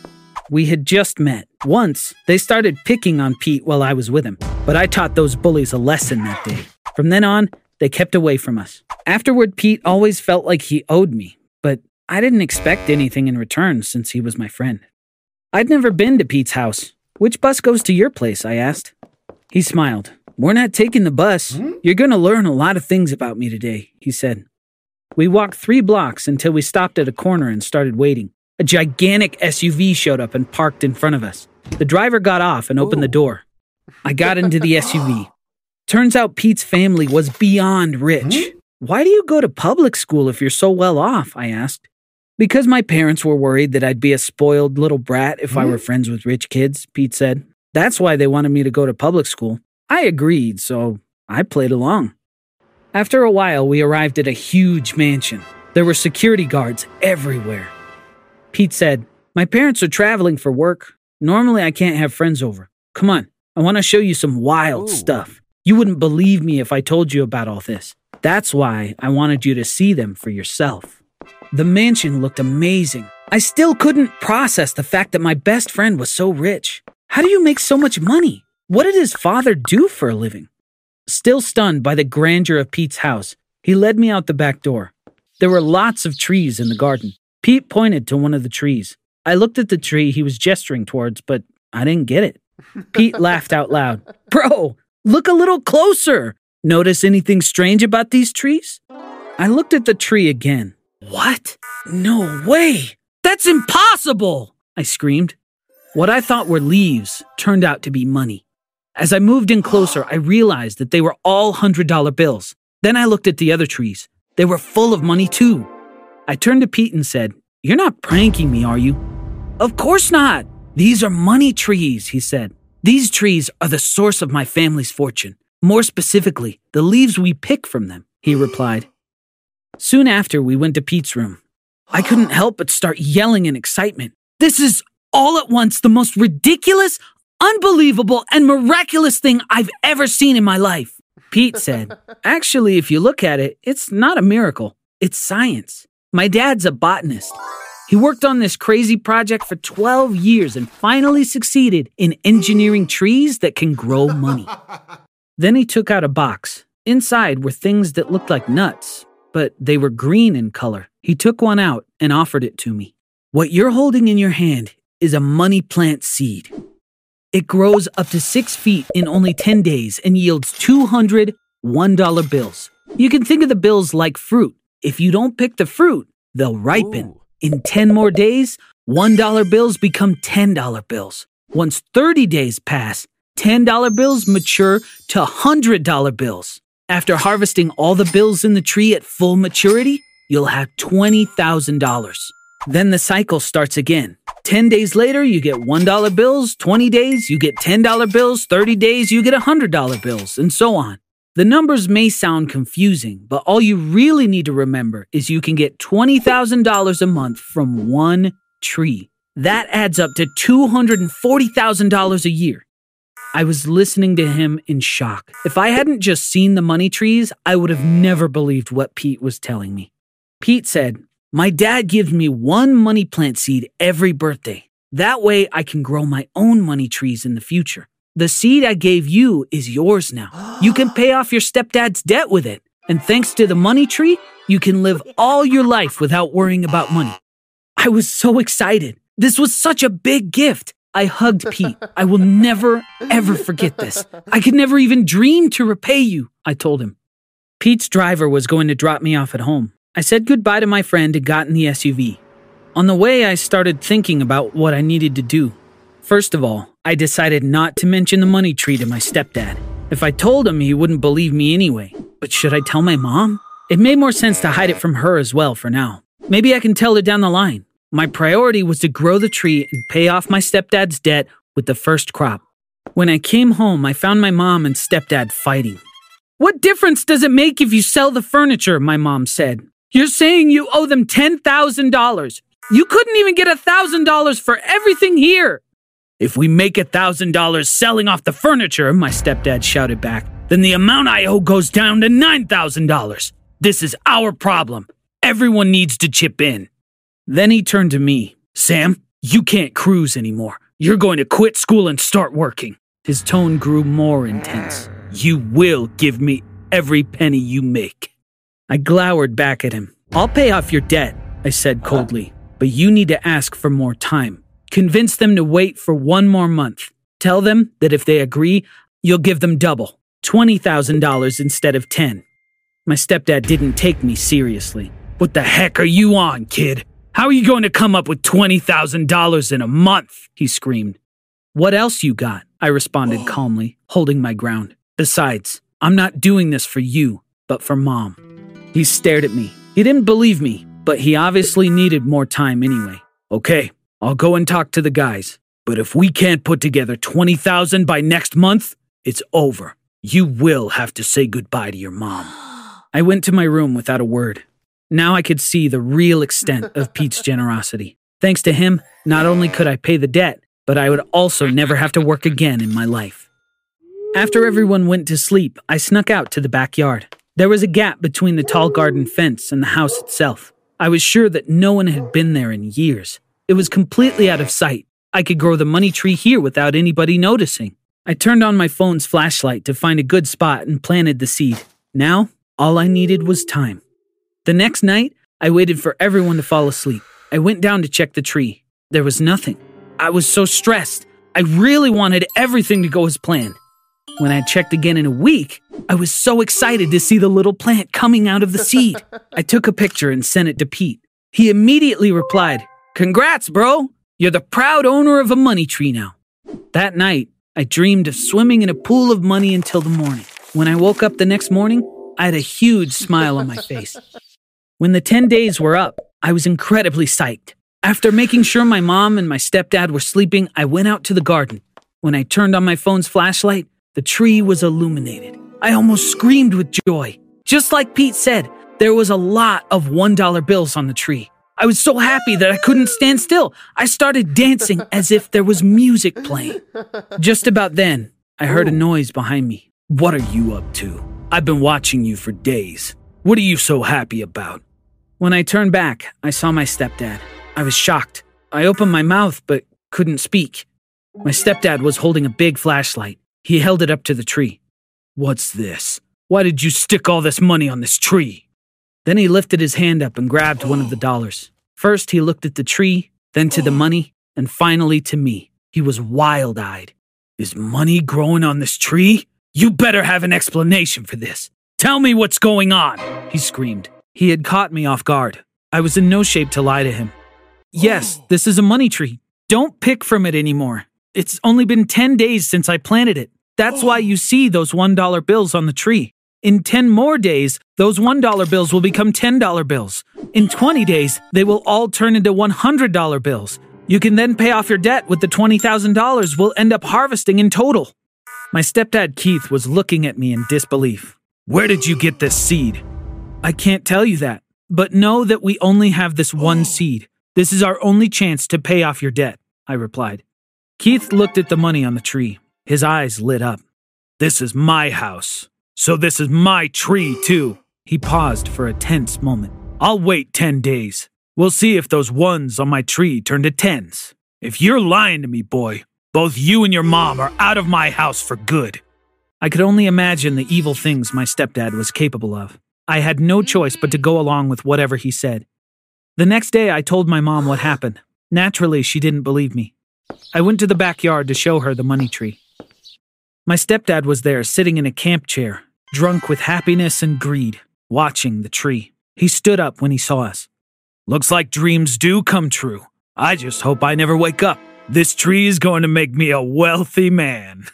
We had just met. Once, they started picking on Pete while I was with him, but I taught those bullies a lesson that day. From then on, they kept away from us. Afterward, Pete always felt like he owed me, but I didn't expect anything in return since he was my friend. I'd never been to Pete's house. Which bus goes to your place? I asked. He smiled. We're not taking the bus. You're going to learn a lot of things about me today, he said. We walked 3 blocks until we stopped at a corner and started waiting. A gigantic SUV showed up and parked in front of us. The driver got off and opened the door. I got into the SUV. Turns out Pete's family was beyond rich. Why do you go to public school if you're so well off? I asked. Because my parents were worried that I'd be a spoiled little brat if I were friends with rich kids, Pete said. That's why they wanted me to go to public school. I agreed, so I played along. After a while, we arrived at a huge mansion. There were security guards everywhere. Pete said, My parents are traveling for work. Normally, I can't have friends over. Come on, I want to show you some wild stuff. You wouldn't believe me if I told you about all this. That's why I wanted you to see them for yourself. The mansion looked amazing. I still couldn't process the fact that my best friend was so rich. How do you make so much money? What did his father do for a living? Still stunned by the grandeur of Pete's house, he led me out the back door. There were lots of trees in the garden. Pete pointed to one of the trees. I looked at the tree he was gesturing towards, but I didn't get it. Pete laughed out loud. "Bro, look a little closer. Notice anything strange about these trees?" I looked at the tree again. "What? No way! That's impossible!" I screamed. What I thought were leaves turned out to be money. As I moved in closer, I realized that they were all $100 bills. Then I looked at the other trees. They were full of money too. I turned to Pete and said, "You're not pranking me, are you?" "Of course not. These are money trees," he said. "These trees are the source of my family's fortune. More specifically, the leaves we pick from them," he replied. Soon after, we went to Pete's room. I couldn't help but start yelling in excitement. This is all at once the most ridiculous, unbelievable, and miraculous thing I've ever seen in my life. Pete said, "Actually, if you look at it, it's not a miracle. It's science. My dad's a botanist. He worked on this crazy project for 12 years and finally succeeded in engineering trees that can grow money." Then he took out a box. Inside were things that looked like nuts, but they were green in color. He took one out and offered it to me. "What you're holding in your hand is a money plant seed. It grows up to 6 feet in only 10 days and yields 200 $1 bills. You can think of the bills like fruit. If you don't pick the fruit, they'll ripen. Ooh. In 10 more days, $1 bills become $10 bills. Once 30 days pass, $10 bills mature to $100 bills. After harvesting all the bills in the tree at full maturity, you'll have $20,000. Then the cycle starts again. 10 days later, you get $1 bills. 20 days, you get $10 bills. 30 days, you get $100 bills, and so on. The numbers may sound confusing, but all you really need to remember is you can get $20,000 a month from one tree. That adds up to $240,000 a year. I was listening to him in shock. If I hadn't just seen the money trees, I would have never believed what Pete was telling me. Pete said, "My dad gives me one money plant seed every birthday. That way I can grow my own money trees in the future. The seed I gave you is yours now. You can pay off your stepdad's debt with it. And thanks to the money tree, you can live all your life without worrying about money." I was so excited. This was such a big gift. I hugged Pete. "I will never, ever forget this. I could never even dream to repay you," I told him. Pete's driver was going to drop me off at home. I said goodbye to my friend and got in the SUV. On the way, I started thinking about what I needed to do. First of all, I decided not to mention the money tree to my stepdad. If I told him, he wouldn't believe me anyway. But should I tell my mom? It made more sense to hide it from her as well for now. Maybe I can tell her down the line. My priority was to grow the tree and pay off my stepdad's debt with the first crop. When I came home, I found my mom and stepdad fighting. "What difference does it make if you sell the furniture?" my mom said. "You're saying you owe them $10,000. You couldn't even get $1,000 for everything here." "If we make $1,000 selling off the furniture," my stepdad shouted back, "then the amount I owe goes down to $9,000. This is our problem. Everyone needs to chip in." Then he turned to me. "Sam, you can't cruise anymore. You're going to quit school and start working." His tone grew more intense. "You will give me every penny you make." I glowered back at him. "I'll pay off your debt," I said coldly, "but you need to ask for more time. Convince them to wait for one more month. Tell them that if they agree, you'll give them double, $20,000 instead of $10. My stepdad didn't take me seriously. "What the heck are you on, kid? How are you going to come up with $20,000 in a month?" he screamed. "What else you got?" I responded calmly, holding my ground. "Besides, I'm not doing this for you, but for Mom." He stared at me. He didn't believe me, but he obviously needed more time anyway. "Okay. I'll go and talk to the guys, but if we can't put together $20,000 by next month, it's over. You will have to say goodbye to your mom." I went to my room without a word. Now I could see the real extent of Pete's generosity. Thanks to him, not only could I pay the debt, but I would also never have to work again in my life. After everyone went to sleep, I snuck out to the backyard. There was a gap between the tall garden fence and the house itself. I was sure that no one had been there in years. It was completely out of sight. I could grow the money tree here without anybody noticing. I turned on my phone's flashlight to find a good spot and planted the seed. Now, all I needed was time. The next night, I waited for everyone to fall asleep. I went down to check the tree. There was nothing. I was so stressed. I really wanted everything to go as planned. When I checked again in a week, I was so excited to see the little plant coming out of the seed. I took a picture and sent it to Pete. He immediately replied, "Congrats, bro. You're the proud owner of a money tree now." That night, I dreamed of swimming in a pool of money until the morning. When I woke up the next morning, I had a huge smile on my face. When the 10 days were up, I was incredibly psyched. After making sure my mom and my stepdad were sleeping, I went out to the garden. When I turned on my phone's flashlight, the tree was illuminated. I almost screamed with joy. Just like Pete said, there was a lot of $1 bills on the tree. I was so happy that I couldn't stand still. I started dancing as if there was music playing. Just about then, I heard a noise behind me. "What are you up to? I've been watching you for days. What are you so happy about?" When I turned back, I saw my stepdad. I was shocked. I opened my mouth but couldn't speak. My stepdad was holding a big flashlight. He held it up to the tree. "What's this? Why did you stick all this money on this tree?" Then he lifted his hand up and grabbed one of the dollars. First, he looked at the tree, then to the money, and finally to me. He was wild-eyed. "Is money growing on this tree? You better have an explanation for this. Tell me what's going on," he screamed. He had caught me off guard. I was in no shape to lie to him. "Yes, this is a money tree. Don't pick from it anymore. It's only been 10 days since I planted it. That's why you see those $1 bills on the tree. In 10 more days, those $1 bills will become $10 bills. In 20 days, they will all turn into $100 bills. You can then pay off your debt with the $20,000 we'll end up harvesting in total." My stepdad Keith was looking at me in disbelief. "Where did you get this seed?" "I can't tell you that, but know that we only have this one seed. This is our only chance to pay off your debt," I replied. Keith looked at the money on the tree. His eyes lit up. "This is my house, so this is my tree too." He paused for a tense moment. "I'll wait 10 days. We'll see if those ones on my tree turn to tens. If you're lying to me, boy, both you and your mom are out of my house for good." I could only imagine the evil things my stepdad was capable of. I had no choice but to go along with whatever he said. The next day, I told my mom what happened. Naturally, she didn't believe me. I went to the backyard to show her the money tree. My stepdad was there sitting in a camp chair, drunk with happiness and greed, watching the tree. He stood up when he saw us. "Looks like dreams do come true. I just hope I never wake up. This tree is going to make me a wealthy man,"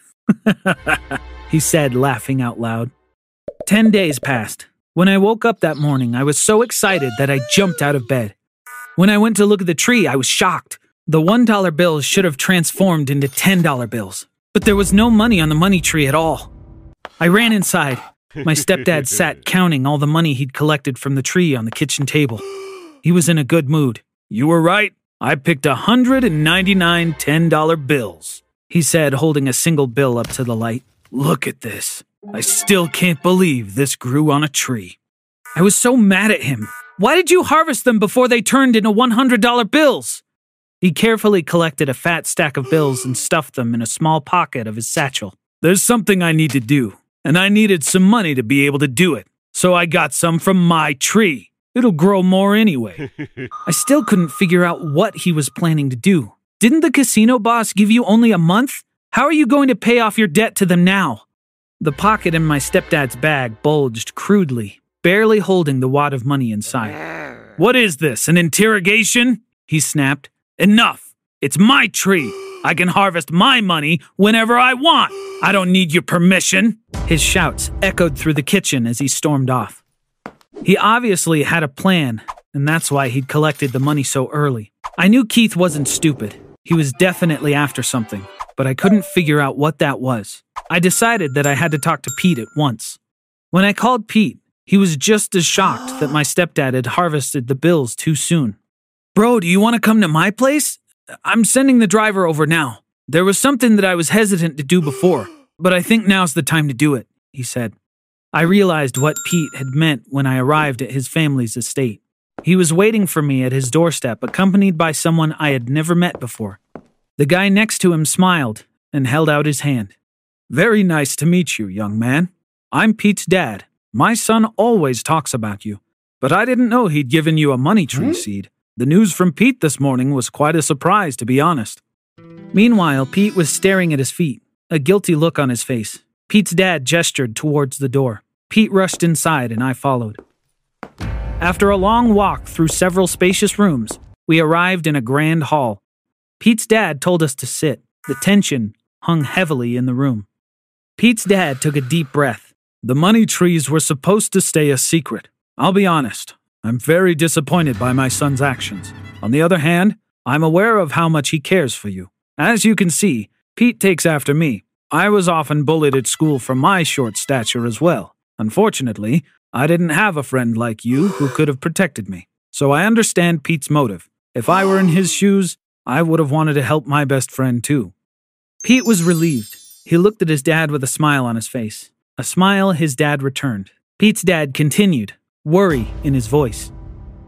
he said, laughing out loud. 10 days passed. When I woke up that morning, I was so excited that I jumped out of bed. When I went to look at the tree, I was shocked. The $1 bills should have transformed into $10 bills, but there was no money on the money tree at all. I ran inside. My stepdad sat counting all the money he'd collected from the tree on the kitchen table. He was in a good mood. "You were right. I picked 199 $10 bills," he said, holding a single bill up to the light. "Look at this. I still can't believe this grew on a tree." I was so mad at him. "Why did you harvest them before they turned into $100 bills?" He carefully collected a fat stack of bills and stuffed them in a small pocket of his satchel. "There's something I need to do, and I needed some money to be able to do it, so I got some from my tree. It'll grow more anyway." I still couldn't figure out what he was planning to do. "Didn't the casino boss give you only a month? How are you going to pay off your debt to them now?" The pocket in my stepdad's bag bulged crudely, barely holding the wad of money inside. "What is this, an interrogation?" he snapped. "Enough! It's my tree! I can harvest my money whenever I want! I don't need your permission!" His shouts echoed through the kitchen as he stormed off. He obviously had a plan, and that's why he'd collected the money so early. I knew Keith wasn't stupid. He was definitely after something, but I couldn't figure out what that was. I decided that I had to talk to Pete at once. When I called Pete, he was just as shocked that my stepdad had harvested the bills too soon. "Bro, do you want to come to my place? I'm sending the driver over now. There was something that I was hesitant to do before, but I think now's the time to do it," he said. I realized what Pete had meant when I arrived at his family's estate. He was waiting for me at his doorstep, accompanied by someone I had never met before. The guy next to him smiled and held out his hand. "Very nice to meet you, young man. I'm Pete's dad. My son always talks about you. But I didn't know he'd given you a money tree seed. The news from Pete this morning was quite a surprise, to be honest." Meanwhile, Pete was staring at his feet, a guilty look on his face. Pete's dad gestured towards the door. Pete rushed inside and I followed. After a long walk through several spacious rooms, we arrived in a grand hall. Pete's dad told us to sit. The tension hung heavily in the room. Pete's dad took a deep breath. "The money trees were supposed to stay a secret. I'll be honest, I'm very disappointed by my son's actions. On the other hand, I'm aware of how much he cares for you. As you can see, Pete takes after me. I was often bullied at school for my short stature as well. Unfortunately, I didn't have a friend like you who could have protected me. So I understand Pete's motive. If I were in his shoes, I would have wanted to help my best friend too." Pete was relieved. He looked at his dad with a smile on his face. A smile his dad returned. Pete's dad continued, worry in his voice.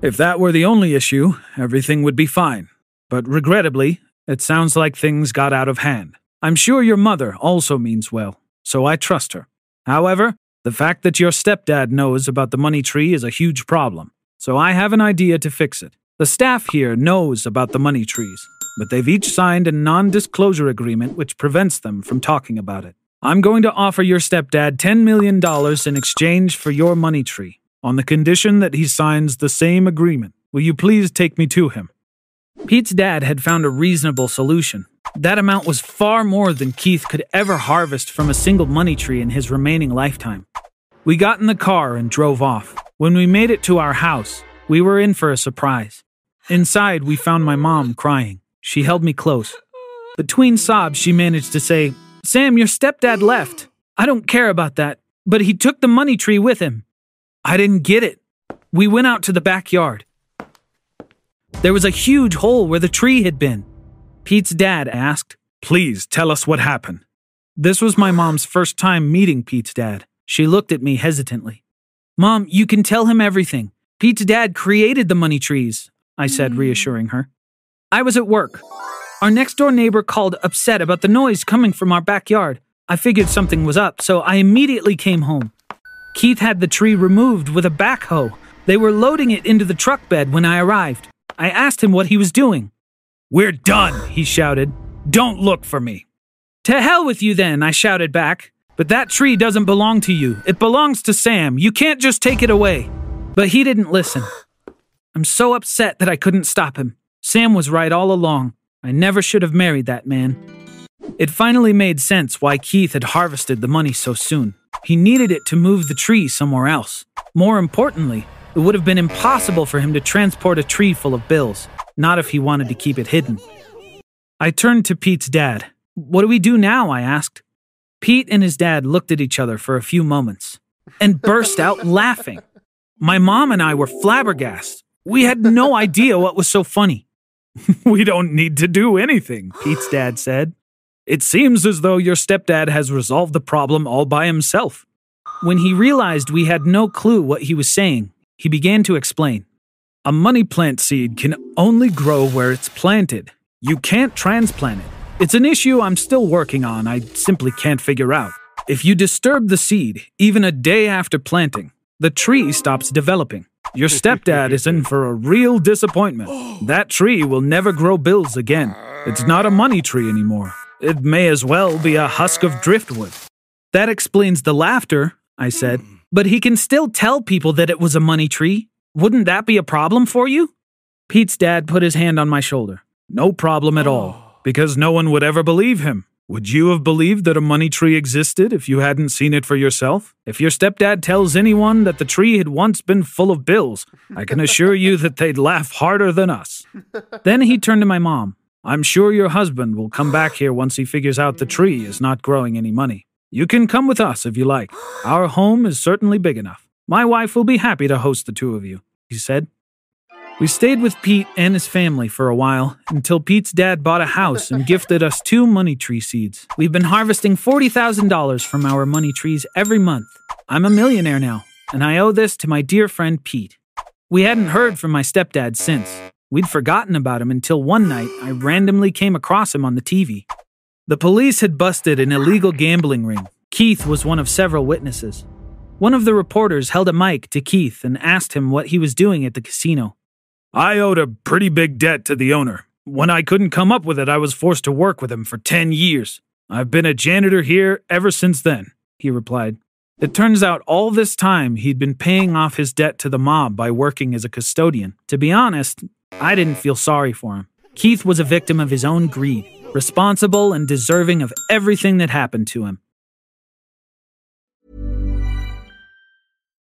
"If that were the only issue, everything would be fine. But regrettably, it sounds like things got out of hand. I'm sure your mother also means well, so I trust her. However, the fact that your stepdad knows about the money tree is a huge problem, so I have an idea to fix it. The staff here knows about the money trees, but they've each signed a non-disclosure agreement which prevents them from talking about it. I'm going to offer your stepdad $10 million in exchange for your money tree, on the condition that he signs the same agreement. Will you please take me to him?" Pete's dad had found a reasonable solution. That amount was far more than Keith could ever harvest from a single money tree in his remaining lifetime. We got in the car and drove off. When we made it to our house, we were in for a surprise. Inside, we found my mom crying. She held me close. Between sobs, she managed to say, "Sam, your stepdad left. I don't care about that, but he took the money tree with him." I didn't get it. We went out to the backyard. There was a huge hole where the tree had been. Pete's dad asked, "Please tell us what happened." This was my mom's first time meeting Pete's dad. She looked at me hesitantly. "Mom, you can tell him everything. Pete's dad created the money trees," I said, reassuring her. "I was at work. Our next-door neighbor called upset about the noise coming from our backyard. I figured something was up, so I immediately came home. Keith had the tree removed with a backhoe. They were loading it into the truck bed when I arrived. I asked him what he was doing. "We're done," he shouted. "Don't look for me." "To hell with you then," I shouted back. "But that tree doesn't belong to you. It belongs to Sam. You can't just take it away." But he didn't listen. I'm so upset that I couldn't stop him. Sam was right all along. I never should have married that man. It finally made sense why Keith had harvested the money so soon. He needed it to move the tree somewhere else. More importantly, it would have been impossible for him to transport a tree full of bills, not if he wanted to keep it hidden. I turned to Pete's dad. "What do we do now?" I asked. Pete and his dad looked at each other for a few moments and burst out laughing. My mom and I were flabbergasted. We had no idea what was so funny. "We don't need to do anything," Pete's dad said. "It seems as though your stepdad has resolved the problem all by himself." When he realized we had no clue what he was saying, he began to explain. "A money plant seed can only grow where it's planted. You can't transplant it. It's an issue I'm still working on. I simply can't figure out. If you disturb the seed, even a day after planting, the tree stops developing. Your stepdad is in for a real disappointment. That tree will never grow bills again. It's not a money tree anymore. It may as well be a husk of driftwood." "That explains the laughter," I said. "But he can still tell people that it was a money tree. Wouldn't that be a problem for you?" Pete's dad put his hand on my shoulder. "No problem at all, because no one would ever believe him. Would you have believed that a money tree existed if you hadn't seen it for yourself? If your stepdad tells anyone that the tree had once been full of bills, I can assure you that they'd laugh harder than us." Then he turned to my mom. "I'm sure your husband will come back here once he figures out the tree is not growing any money. You can come with us if you like. Our home is certainly big enough. My wife will be happy to host the two of you," he said. We stayed with Pete and his family for a while, until Pete's dad bought a house and gifted us 2 money tree seeds. We've been harvesting $40,000 from our money trees every month. I'm a millionaire now, and I owe this to my dear friend Pete. We hadn't heard from my stepdad since. We'd forgotten about him until one night I randomly came across him on the TV. The police had busted an illegal gambling ring. Keith was one of several witnesses. One of the reporters held a mic to Keith and asked him what he was doing at the casino. I owed a pretty big debt to the owner. When I couldn't come up with it, I was forced to work with him for 10 years. I've been a janitor here ever since then, he replied. It turns out all this time he'd been paying off his debt to the mob by working as a custodian. To be honest, I didn't feel sorry for him. Keith was a victim of his own greed, responsible and deserving of everything that happened to him.